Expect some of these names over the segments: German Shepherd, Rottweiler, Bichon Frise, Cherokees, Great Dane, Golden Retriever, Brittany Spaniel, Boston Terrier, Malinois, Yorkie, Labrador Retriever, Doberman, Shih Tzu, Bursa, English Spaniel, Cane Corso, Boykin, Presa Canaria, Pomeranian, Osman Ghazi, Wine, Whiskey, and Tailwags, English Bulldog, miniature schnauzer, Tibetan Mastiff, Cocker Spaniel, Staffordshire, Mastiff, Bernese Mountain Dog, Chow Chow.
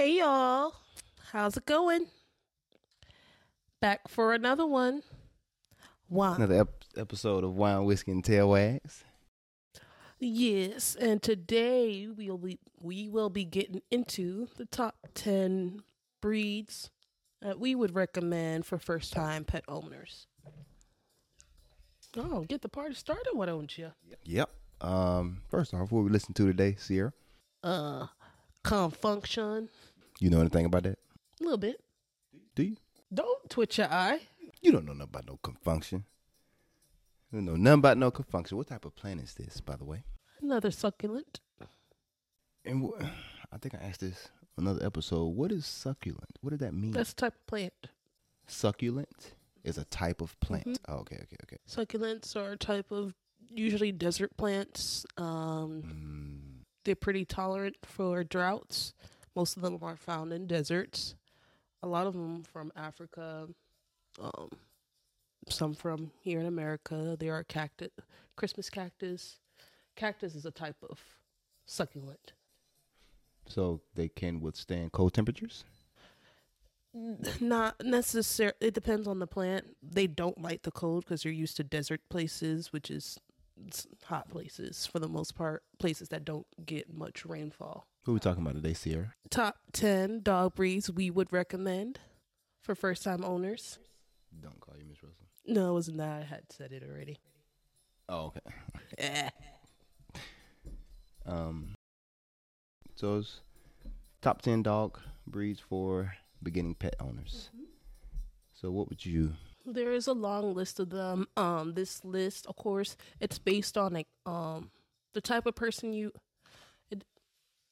Hey y'all, how's it going? Back for another one. Wine. Another episode of Wine, Whiskey, and Tailwags. Yes, and today we will be getting into the top 10 breeds that we would recommend for first-time pet owners. Oh, get the party started, why don't you? Yep. First off, what we listen to today, Sierra? Confunction. You know anything about that? A little bit. Do you? Don't twitch your eye. You don't know nothing about no confunction. You don't know nothing about no confunction. What type of plant is this, by the way? Another succulent. And I think I asked this another episode. What is succulent? What did that mean? That's a type of plant. Succulent is a type of plant. Mm-hmm. Oh, okay. Succulents are a type of usually desert plants. They're pretty tolerant for droughts. Most of them are found in deserts. A lot of them from Africa, some from here in America. There are cactus, Christmas cactus. Cactus is a type of succulent. So they can withstand cold temperatures? Not necessarily. It depends on the plant. They don't like the cold because they're used to desert places, which is hot places for the most part, places that don't get much rainfall. Who are we talking about today, Sierra? Top 10 dog breeds we would recommend for first-time owners. Don't call you Miss Russell. No, it wasn't that. I had said it already. Oh, okay. Yeah. So it's top 10 dog breeds for beginning pet owners. Mm-hmm. So what would you... There is a long list of them. This list, of course, it's based on like the type of person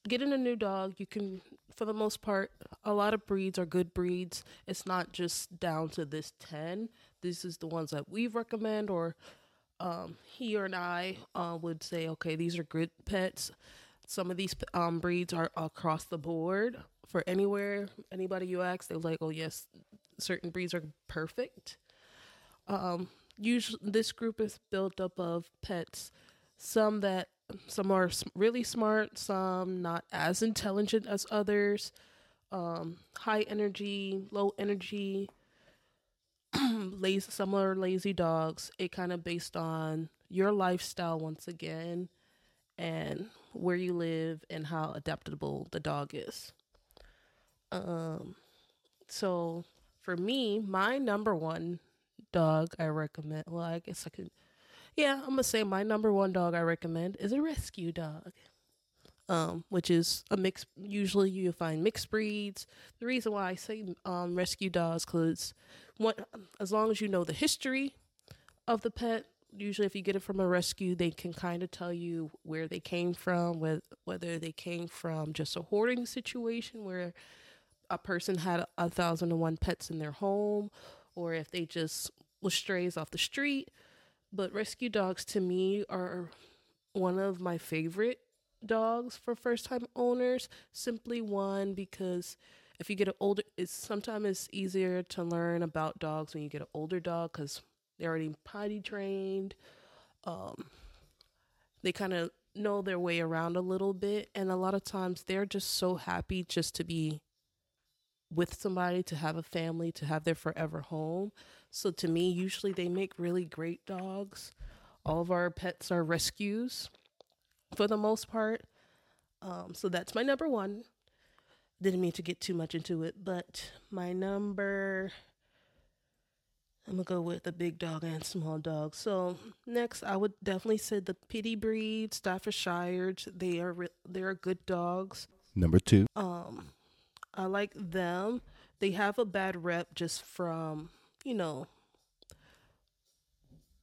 getting a new dog. You can, for the most part, a lot of breeds are good breeds. It's not just down to this 10. This is the ones that we recommend, or he and I would say, okay, these are good pets. Some of these breeds are across the board for anywhere. Anybody you ask, they're like, oh yes, certain breeds are perfect. Usually this group is built up of pets, some are really smart, some not as intelligent as others, high energy, low energy, lazy, some are lazy dogs. It kind of based on your lifestyle once again and where you live and how adaptable the dog is. So for me, my number one dog I recommend, I'm gonna say my number one dog I recommend is a rescue dog, which is a mix. Usually you'll find mixed breeds. The reason why I say rescue dogs, because as long as you know the history of the pet, usually if you get it from a rescue, they can kind of tell you where they came from, whether they came from just a hoarding situation where a person had 1,001 pets in their home, or if they just were strays off the street. But rescue dogs to me are one of my favorite dogs for first-time owners. Simply one, because if you get an older, it's sometimes easier to learn about dogs when you get an older dog because they're already potty trained. They kind of know their way around a little bit, and a lot of times they're just so happy just to be with somebody, to have a family, to have their forever home. So to me, usually they make really great dogs. All of our pets are rescues for the most part. So that's my number one. Didn't mean to get too much into it, but my number, I'm gonna go with the big dog and small dog. So next, I would definitely say the Pitty breed, Staffordshire. They are good dogs. Number two. I like them. They have a bad rep just from,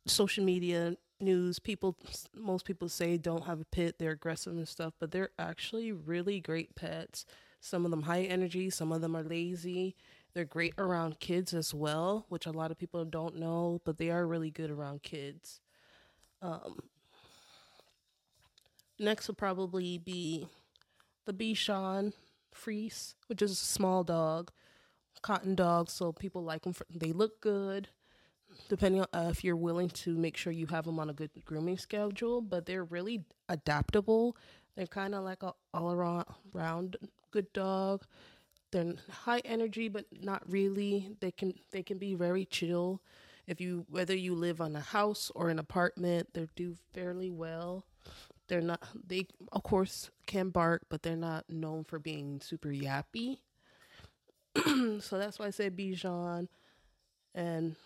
social media news. Most people say don't have a pit, they're aggressive and stuff, but they're actually really great pets. Some of them high energy, some of them are lazy. They're great around kids as well, which a lot of people don't know, but they are really good around kids. Next will probably be the Bichon Frise, which is a small dog, cotton dog, so people like them. They look good, depending on if you're willing to make sure you have them on a good grooming schedule, but they're really adaptable. They're kind of like an all-around good dog. They're high energy, but not really. They can be very chill. Whether you live on a house or an apartment, they do fairly well. They of course can bark, but they're not known for being super yappy. So that's why I say Bichon. And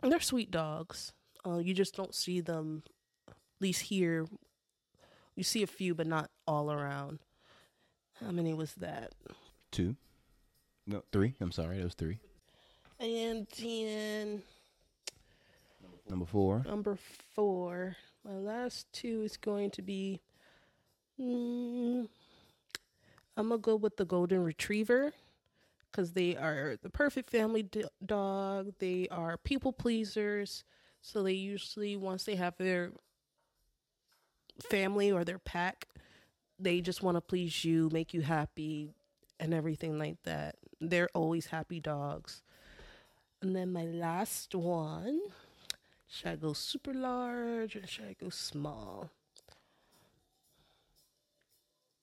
they're sweet dogs. You just don't see them, at least here. You see a few, but not all around. How many was that? Two. No, three. I'm sorry, that was three. And then... Number four. My last two is going to be... I'm going to go with the Golden Retriever, because they are the perfect family dog. They are people pleasers. So they usually, once they have their family or their pack, they just want to please you, make you happy, and everything like that. They're always happy dogs. And then my last one, should I go super large or should I go small?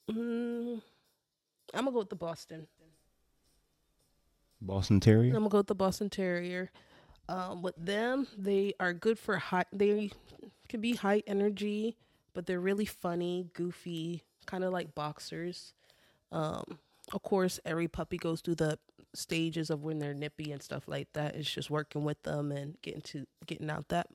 I'm going to go with the Boston. Boston Terrier? I'm going to go with the Boston Terrier. With them, they are good for they can be high energy, but they're really funny, goofy, kind of like boxers. Of course, every puppy goes through the stages of when they're nippy and stuff like that. It's just working with them and getting out that.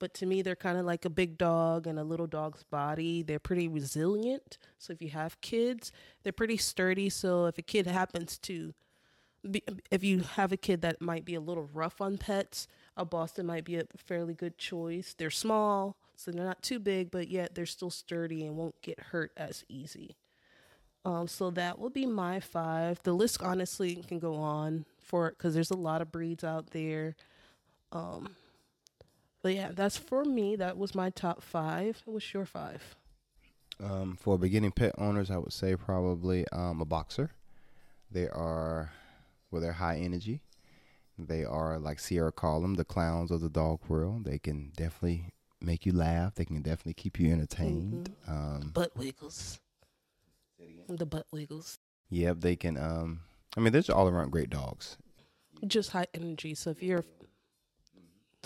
But to me, they're kind of like a big dog and a little dog's body. They're pretty resilient. So if you have kids, they're pretty sturdy. So if a kid happens to... If you have a kid that might be a little rough on pets, a Boston might be a fairly good choice. They're small, so they're not too big, but yet they're still sturdy and won't get hurt as easy. So that will be my five. The list honestly can go on for it because there's a lot of breeds out there. But yeah, that's for me. That was my top five. What's your five? For beginning pet owners, I would say probably a boxer. They are... Well, they're high energy. They are, like Sierra called them, the clowns of the dog world. They can definitely make you laugh. They can definitely keep you entertained. Mm-hmm. Butt wiggles. The butt wiggles. Yep, they can. They're just all around great dogs. Just high energy. So if you're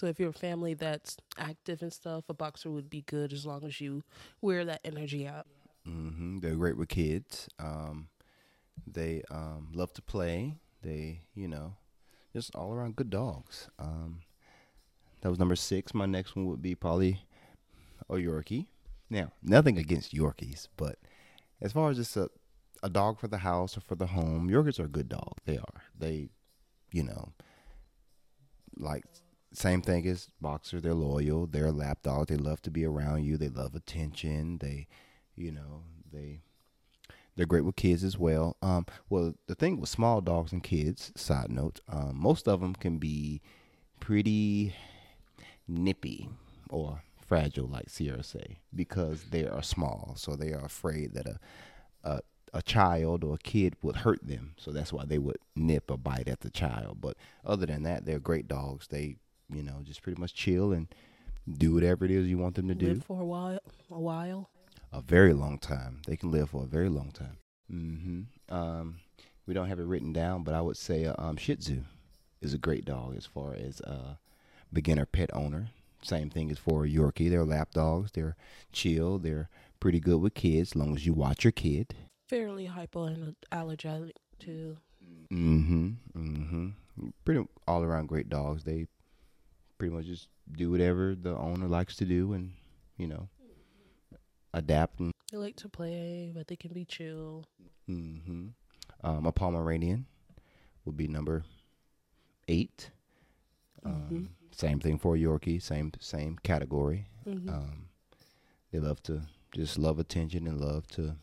a family that's active and stuff, a boxer would be good as long as you wear that energy out. Mm-hmm. They're great with kids. They love to play. They, just all around good dogs. That was number six. My next one would be probably a Yorkie. Now, nothing against Yorkies, but as far as just a dog for the house or for the home, Yorkies are a good dog. They are. They, like same thing as boxers. They're loyal. They're a lap dog. They love to be around you. They love attention. They, They're great with kids as well. The thing with small dogs and kids, side note, most of them can be pretty nippy or fragile, like Sierra say, because they are small. So they are afraid that a child or a kid would hurt them. So that's why they would nip or bite at the child. But other than that, they're great dogs. They, just pretty much chill and do whatever it is you want them to do. Live for a while. A very long time. They can live for a very long time. Mm-hmm. We don't have it written down, but I would say Shih Tzu is a great dog as far as beginner pet owner. Same thing as for a Yorkie. They're lap dogs. They're chill. They're pretty good with kids as long as you watch your kid. Fairly hypoallergenic too. Mm-hmm. Mm-hmm. Pretty all around great dogs. They pretty much just do whatever the owner likes to do and, adapting. They like to play, but they can be chill. Mm-hmm. A Pomeranian would be number 8. Same thing for a Yorkie, same category. Mm-hmm. They love attention and love to,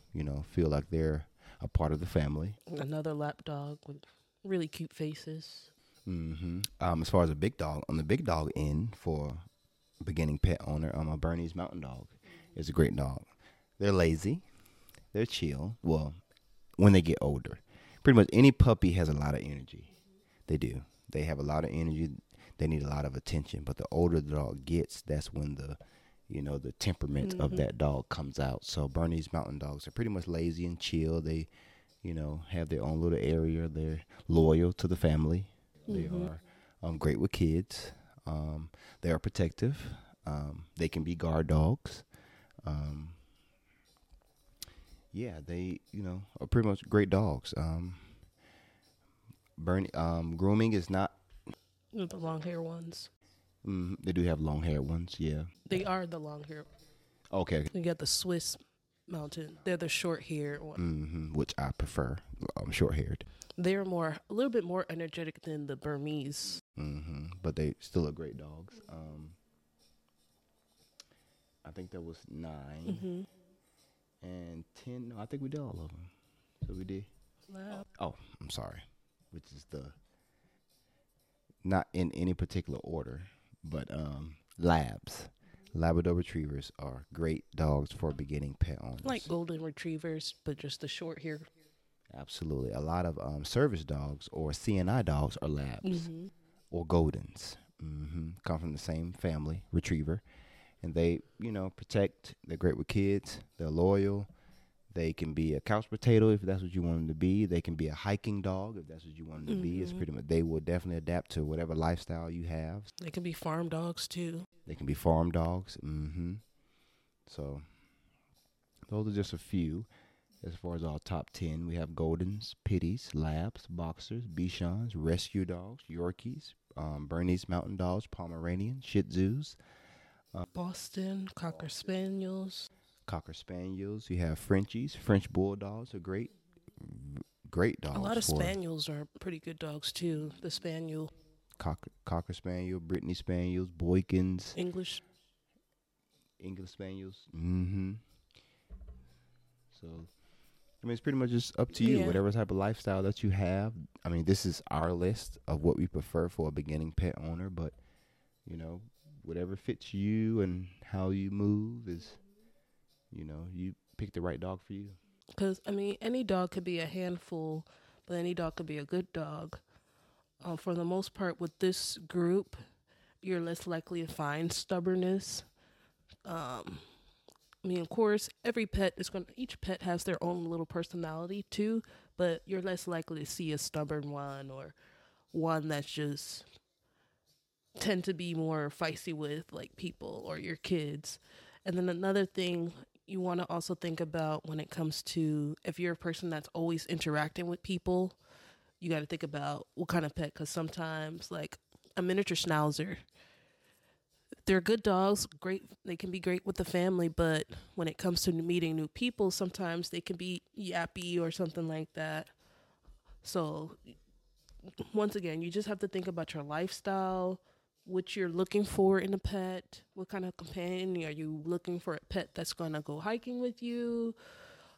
feel like they're a part of the family. Another lap dog with really cute faces. Mm-hmm. As far as a big dog, on the big dog end for beginning pet owner, a Bernese Mountain Dog. It's a great dog. They're lazy. They're chill. Well, when they get older. Pretty much any puppy has a lot of energy. They do. They have a lot of energy. They need a lot of attention. But the older the dog gets, that's when the temperament of that dog comes out. So Bernese Mountain Dogs are pretty much lazy and chill. They, you know, have their own little area. They're loyal to the family. Mm-hmm. They are great with kids. They are protective. They can be guard dogs. Yeah, they, you know, are pretty much great dogs. Grooming is not... The long hair ones. They do have long hair ones, yeah. They are the long hair. Okay. You got the Swiss Mountain. They're the short hair one. Mm-hmm, which I prefer. I'm short-haired. They're more a little bit more energetic than the Bernese. Mm-hmm, but they still are great dogs. I think there was 9. Mm-hmm. And 10, no, I think we did all of them. So we did. Wow. Oh, I'm sorry. Which is the, not in any particular order, but labs. Labrador Retrievers are great dogs for beginning pet owners. Like Golden Retrievers, but just the short hair. Absolutely. A lot of service dogs or CNI dogs are labs mm-hmm. or Goldens. Mm-hmm. Come from the same family, Retriever. And they, you know, protect. They're great with kids. They're loyal. They can be a couch potato if that's what you want them to be. They can be a hiking dog if that's what you want them mm-hmm. to be. It's pretty much, they will definitely adapt to whatever lifestyle you have. They can be farm dogs, too. They can be farm dogs. Mm-hmm. So those are just a few. As far as our top 10, we have Goldens, Pitties, Labs, Boxers, Bichons, Rescue Dogs, Yorkies, Bernese Mountain Dogs, Pomeranians, Shih Tzus, Boston, Cocker Spaniels. Cocker Spaniels. You have Frenchies. French Bulldogs are great dogs. A lot of Spaniels are pretty good dogs, too. The Spaniel. Cocker Spaniel, Brittany Spaniels, Boykins. English Spaniels. Mm-hmm. So, I mean, it's pretty much just up to you. Yeah. Whatever type of lifestyle that you have. I mean, this is our list of what we prefer for a beginning pet owner, but, you know, whatever fits you and how you move is, you know, you pick the right dog for you. Because, I mean, any dog could be a handful, but any dog could be a good dog. For the most part, with this group, you're less likely to find stubbornness. I mean, of course, each pet has their own little personality too, but you're less likely to see a stubborn one or one that's just... tend to be more feisty with like people or your kids. And then another thing you want to also think about when it comes to if you're a person that's always interacting with people, you got to think about what kind of pet, because sometimes like a miniature schnauzer, they're good dogs, great, they can be great with the family, but when it comes to meeting new people, sometimes they can be yappy or something like that. So once again, you just have to think about your lifestyle, what you're looking for in a pet, what kind of companion are you looking for, a pet that's going to go hiking with you,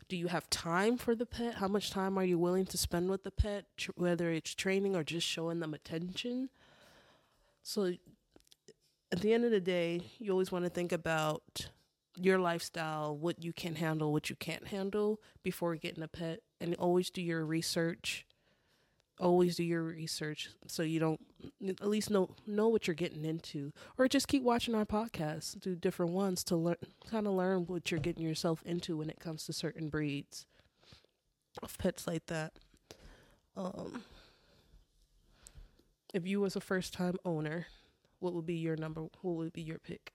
do you have time for the pet, how much time are you willing to spend with the pet, whether it's training or just showing them attention. So at the end of the day, you always want to think about your lifestyle, what you can handle, what you can't handle before getting a pet, and always do your research. Always do your research so you don't, at least know what you're getting into, or just keep watching our podcasts, do different ones to learn what you're getting yourself into when it comes to certain breeds of pets like that. If you was a first time owner, what would be your pick?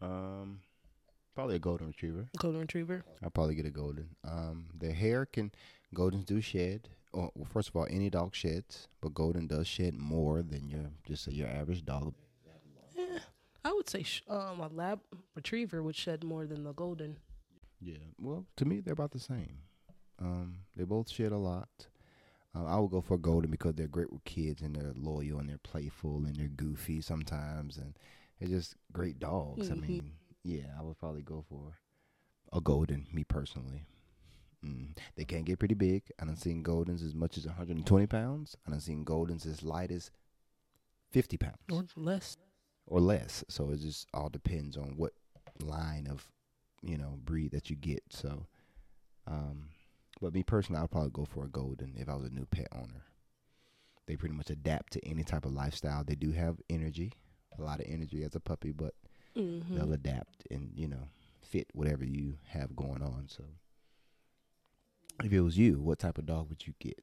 Probably a Golden Retriever. I'll probably get a Golden. Their hair Goldens do shed. Well, first of all, any dog sheds, but Golden does shed more than your average dog. Yeah, I would say a Lab Retriever would shed more than the Golden. Yeah, well, to me, they're about the same. They both shed a lot. I would go for Golden because they're great with kids, and they're loyal, and they're playful, and they're goofy sometimes, and they're just great dogs. Mm-hmm. I mean, yeah, I would probably go for a Golden, me personally. They can get pretty big. I done seen Goldens as much as 120 pounds. I done seen Goldens as light as 50 pounds. Or less. So it just all depends on what line of, breed that you get. So, but me personally, I'd probably go for a Golden if I was a new pet owner. They pretty much adapt to any type of lifestyle. They do have energy, a lot of energy as a puppy, but mm-hmm. they'll adapt and, fit whatever you have going on. So. If it was you, what type of dog would you get?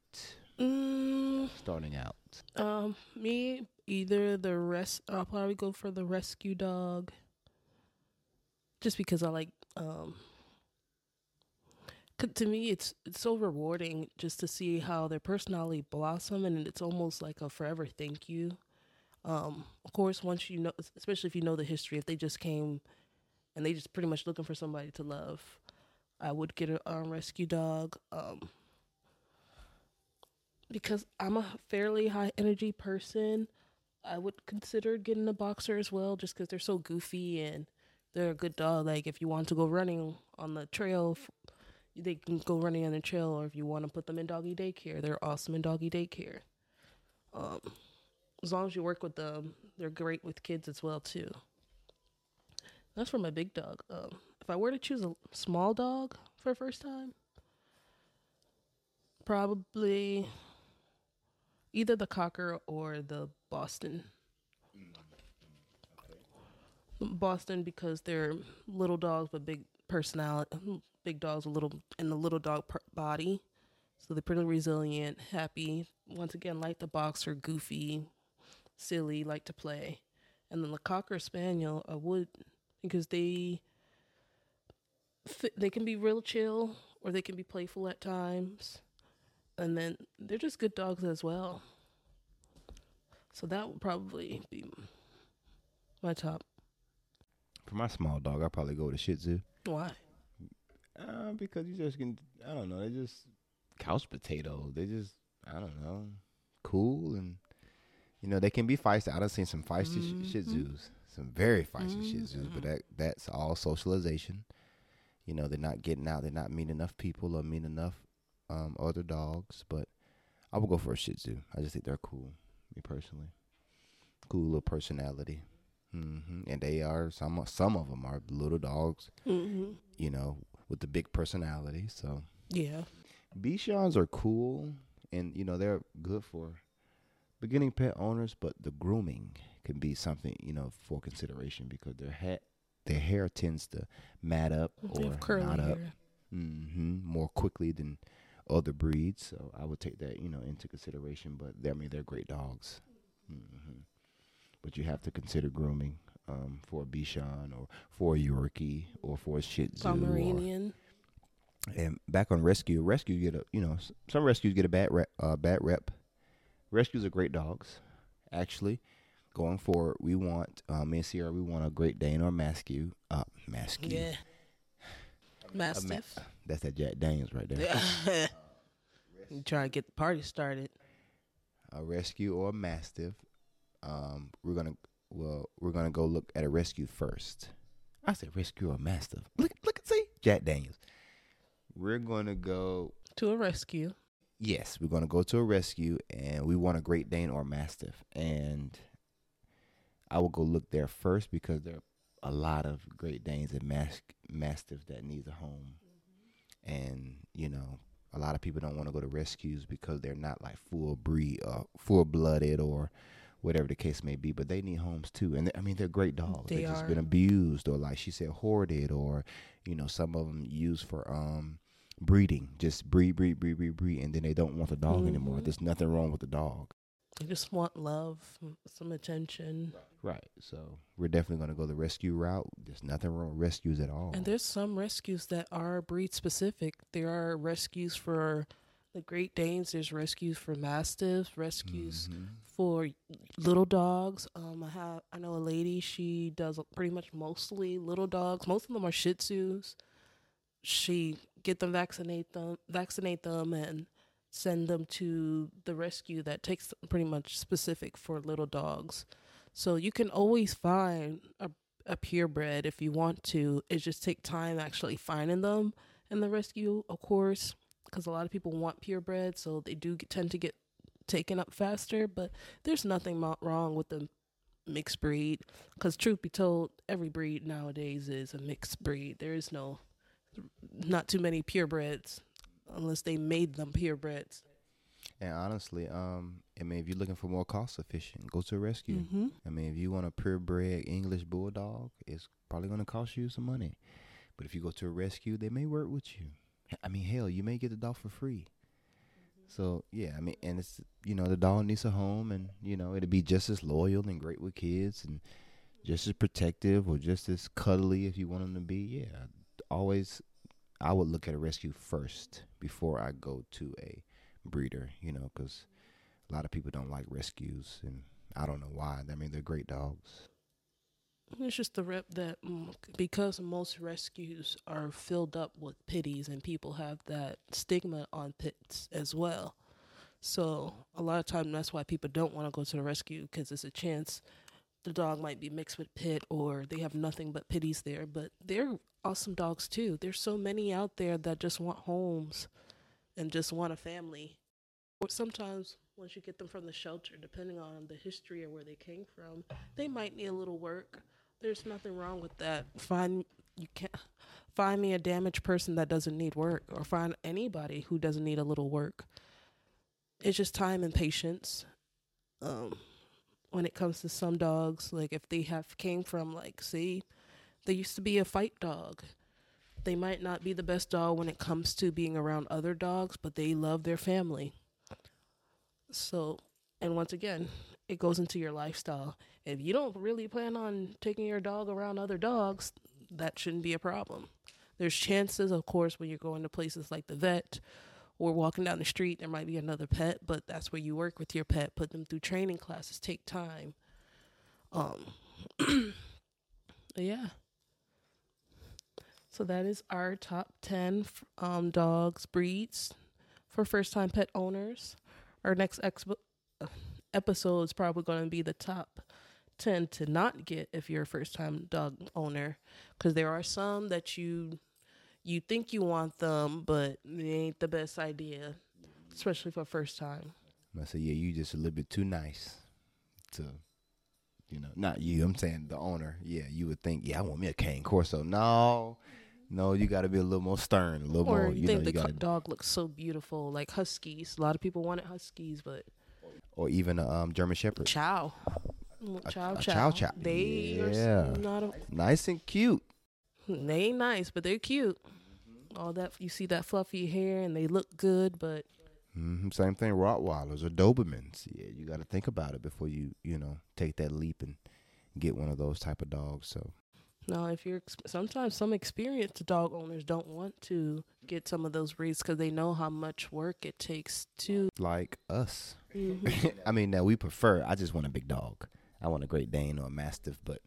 Starting out. Me, either the I'll probably go for the rescue dog. Just because I like, to me, it's so rewarding just to see how their personality blossom, and it's almost like a forever thank you. Of course, once you know, especially if you know the history, if they just came and they just pretty much looking for somebody to love, I would get a rescue dog. Because I'm a fairly high energy person, I would consider getting a boxer as well, just because they're so goofy and they're a good dog. Like, if you want to go running on the trail, they can go running on the trail, or if you want to put them in doggy daycare, they're awesome in doggy daycare. As long as you work with them, they're great with kids as well, too. That's for my big dog. If I were to choose a small dog for first time, probably either the Cocker or the Boston. Boston, because they're little dogs with big personality, big dogs with little, and the little dog body. So they're pretty resilient, happy. Once again, like the boxer, goofy, silly, like to play. And then the Cocker Spaniel, I would, because they can be real chill, or they can be playful at times. And then they're just good dogs as well. So that would probably be my top. For my small dog, I'd probably go with a Shih Tzu. Why? Because you just can, I don't know, they just couch potatoes. They just, I don't know, cool. And, you know, they can be feisty. I've seen some feisty Shih Tzus, some very feisty Shih Tzus, but that's all socialization. You know, they're not getting out. They're not meeting enough people or meeting enough other dogs. But I would go for a Shih Tzu. I just think they're cool, me personally. Cool little personality. And they are, some of them are little dogs, you know, with the big personality. So yeah, Bichons are cool, and you know they're good for beginning pet owners. But the grooming can be something, you know, for consideration, because their hair tends to mat up or not up more quickly than other breeds. So I would take that, you know, into consideration. But they're great dogs. But you have to consider grooming for a Bichon or for a Yorkie or for a Shih Tzu. Pomeranian. And back on rescue get a, you know, some rescues get a bad rep. Rescues are great dogs. Actually, going forward, we want, me and Sierra, we want a Great Dane or a Maskew. Yeah. Mastiff. That's that Jack Daniels right there. You trying to get the party started. A rescue or a Mastiff. We're gonna go look at a rescue first. I said rescue or Mastiff. Look and see. Jack Daniels. We're gonna go to a rescue. Yes, we're gonna go to a rescue, and we want a Great Dane or Mastiff. And I will go look there first, because there are a lot of Great Danes and Mastiff that needs a home. And you know, a lot of people don't want to go to rescues because they're not like full breed, full blooded, or whatever the case may be, but they need homes too. And I mean, they're great dogs. They've just been abused, or like she said, hoarded, or, you know, some of them used for breeding, just breed. And then they don't want the dog anymore. There's nothing wrong with the dog. They just want love, some attention. Right. So we're definitely going to go the rescue route. There's nothing wrong with rescues at all. And there's some rescues that are breed specific. There are rescues for the Great Danes, there's rescues for Mastiffs, rescues for little dogs. I know a lady, she does pretty much mostly little dogs. Most of them are Shih Tzus. She get them, vaccinate them, and send them to the rescue that takes pretty much specific for little dogs. So you can always find a purebred if you want to. It just take time actually finding them in the rescue, of course, because a lot of people want purebred, so they do tend to get taken up faster. But there's nothing wrong with the mixed breed, because truth be told, every breed nowadays is a mixed breed. There is not too many purebreds, unless they made them purebreds. And honestly, I mean, if you're looking for more cost efficient, go to a rescue. I mean, if you want a purebred English Bulldog, it's probably going to cost you some money. But if you go to a rescue, they may work with you. I mean, hell, you may get the dog for free. Mm-hmm. So, yeah, I mean, and it's, you know, the dog needs a home, and, you know, it'll be just as loyal and great with kids and just as protective or just as cuddly if you want them to be. Yeah, always I would look at a rescue first before I go to a breeder, you know, because a lot of people don't like rescues, and I don't know why. I mean, they're great dogs. It's just the rep that because most rescues are filled up with pitties, and people have that stigma on pits as well. So a lot of times that's why people don't want to go to the rescue, because it's a chance the dog might be mixed with pit or they have nothing but pitties there. But they're awesome dogs, too. There's so many out there that just want homes and just want a family. Or sometimes once you get them from the shelter, depending on the history or where they came from, they might need a little work. There's nothing wrong with that. Find me a damaged person that doesn't need work, or find anybody who doesn't need a little work. It's just time and patience. When it comes to some dogs, like if they have came from, like, say, they used to be a fight dog. They might not be the best dog when it comes to being around other dogs, but they love their family. So, and once again, it goes into your lifestyle. If you don't really plan on taking your dog around other dogs, that shouldn't be a problem. There's chances, of course, when you're going to places like the vet or walking down the street, there might be another pet, but that's where you work with your pet, put them through training classes, take time. Yeah. So that is our top 10 dogs, breeds for first-time pet owners. Our next episode is probably going to be the top 10 to not get if you're a first-time dog owner, because there are some that you think you want them, but it ain't the best idea, especially for first time. I say, yeah, you just a little bit too nice to, you know, not you, I'm saying the owner. Yeah, you would think, yeah, I want me a Cane Corso. No, you got to be a little more stern, a little more. Or you think the dog looks so beautiful, like Huskies. A lot of people wanted Huskies, but. Or even a German Shepherd. Chow. Chow Chow. They are not nice and cute. They ain't nice, but they're cute. Mm-hmm. All that, you see that fluffy hair, and they look good, but. Mm-hmm. Same thing, Rottweilers or Dobermans. Yeah, you got to think about it before you know, take that leap and get one of those type of dogs, so. No, if you're sometimes some experienced dog owners don't want to get some of those breeds because they know how much work it takes to. Like us. Mm-hmm. I mean, now we prefer, I just want a big dog. I want a Great Dane or a Mastiff, but.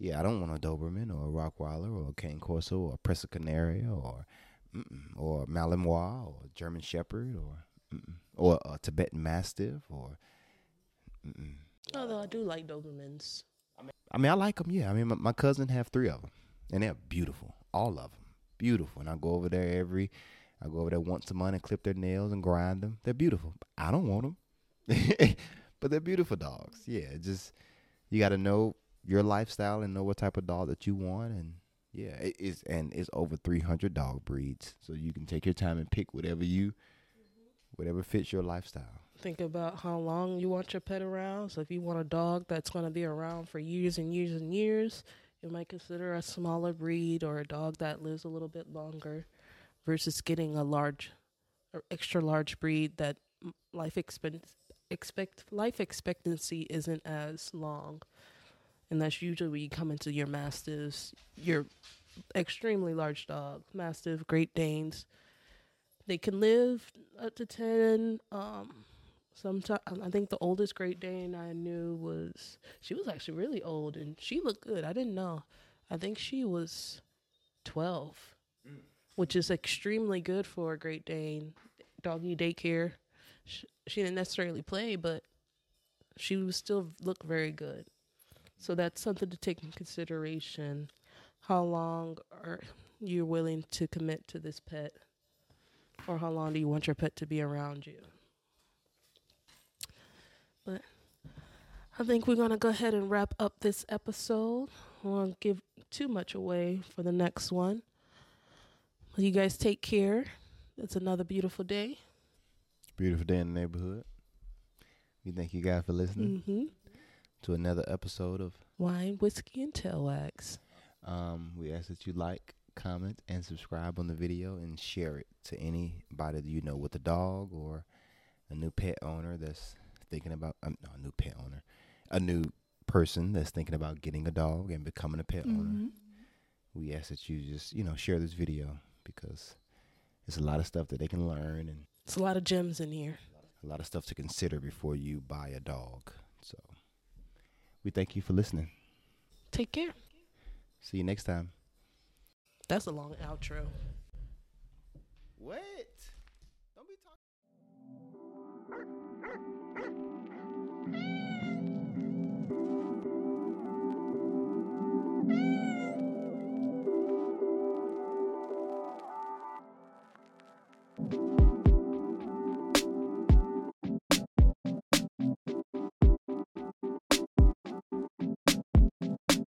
Yeah, I don't want a Doberman or a Rottweiler or a Cane Corso or a Presa Canaria or Malinois or a German Shepherd or a Tibetan Mastiff or. Mm-mm. Although I do like Dobermans. I mean, I like them. Yeah, I mean, my cousin have 3 of them, and they're beautiful, all of them, beautiful. And I go over there once a month and clip their nails and grind them. They're beautiful. I don't want them, but they're beautiful dogs. Yeah, just you got to know your lifestyle and know what type of dog that you want. And yeah, it's over 300 dog breeds, so you can take your time and pick whatever fits your lifestyle. Think about how long you want your pet around. So if you want a dog that's going to be around for years and years and years, you might consider a smaller breed or a dog that lives a little bit longer versus getting a large or extra large breed that life expectancy isn't as long. And that's usually where you come into your Mastiffs, your extremely large dog, Mastiff, Great Danes. They can live up to 10. Sometimes I think the oldest Great Dane I knew she was actually really old, and she looked good. I didn't know. I think she was 12, which is extremely good for a Great Dane. Doggy daycare. She didn't necessarily play, but she would still look very good. So that's something to take in consideration. How long are you willing to commit to this pet? Or how long do you want your pet to be around you? But I think we're going to go ahead and wrap up this episode. I don't want to give too much away for the next one. Well, you guys take care. It's another beautiful day. Beautiful day in the neighborhood. We thank you guys for listening. Mm-hmm. To another episode of Wine, Whiskey, and Tailwags. We ask that you like, comment, and subscribe on the video and share it to anybody that you know with a dog or a new pet owner that's thinking about, a new person that's thinking about getting a dog and becoming a pet owner. We ask that you just, share this video because it's a lot of stuff that they can learn. And it's a lot of gems in here. A lot of stuff to consider before you buy a dog. So we thank you for listening. Take care. See you next time. That's a long outro. What? Don't be talking.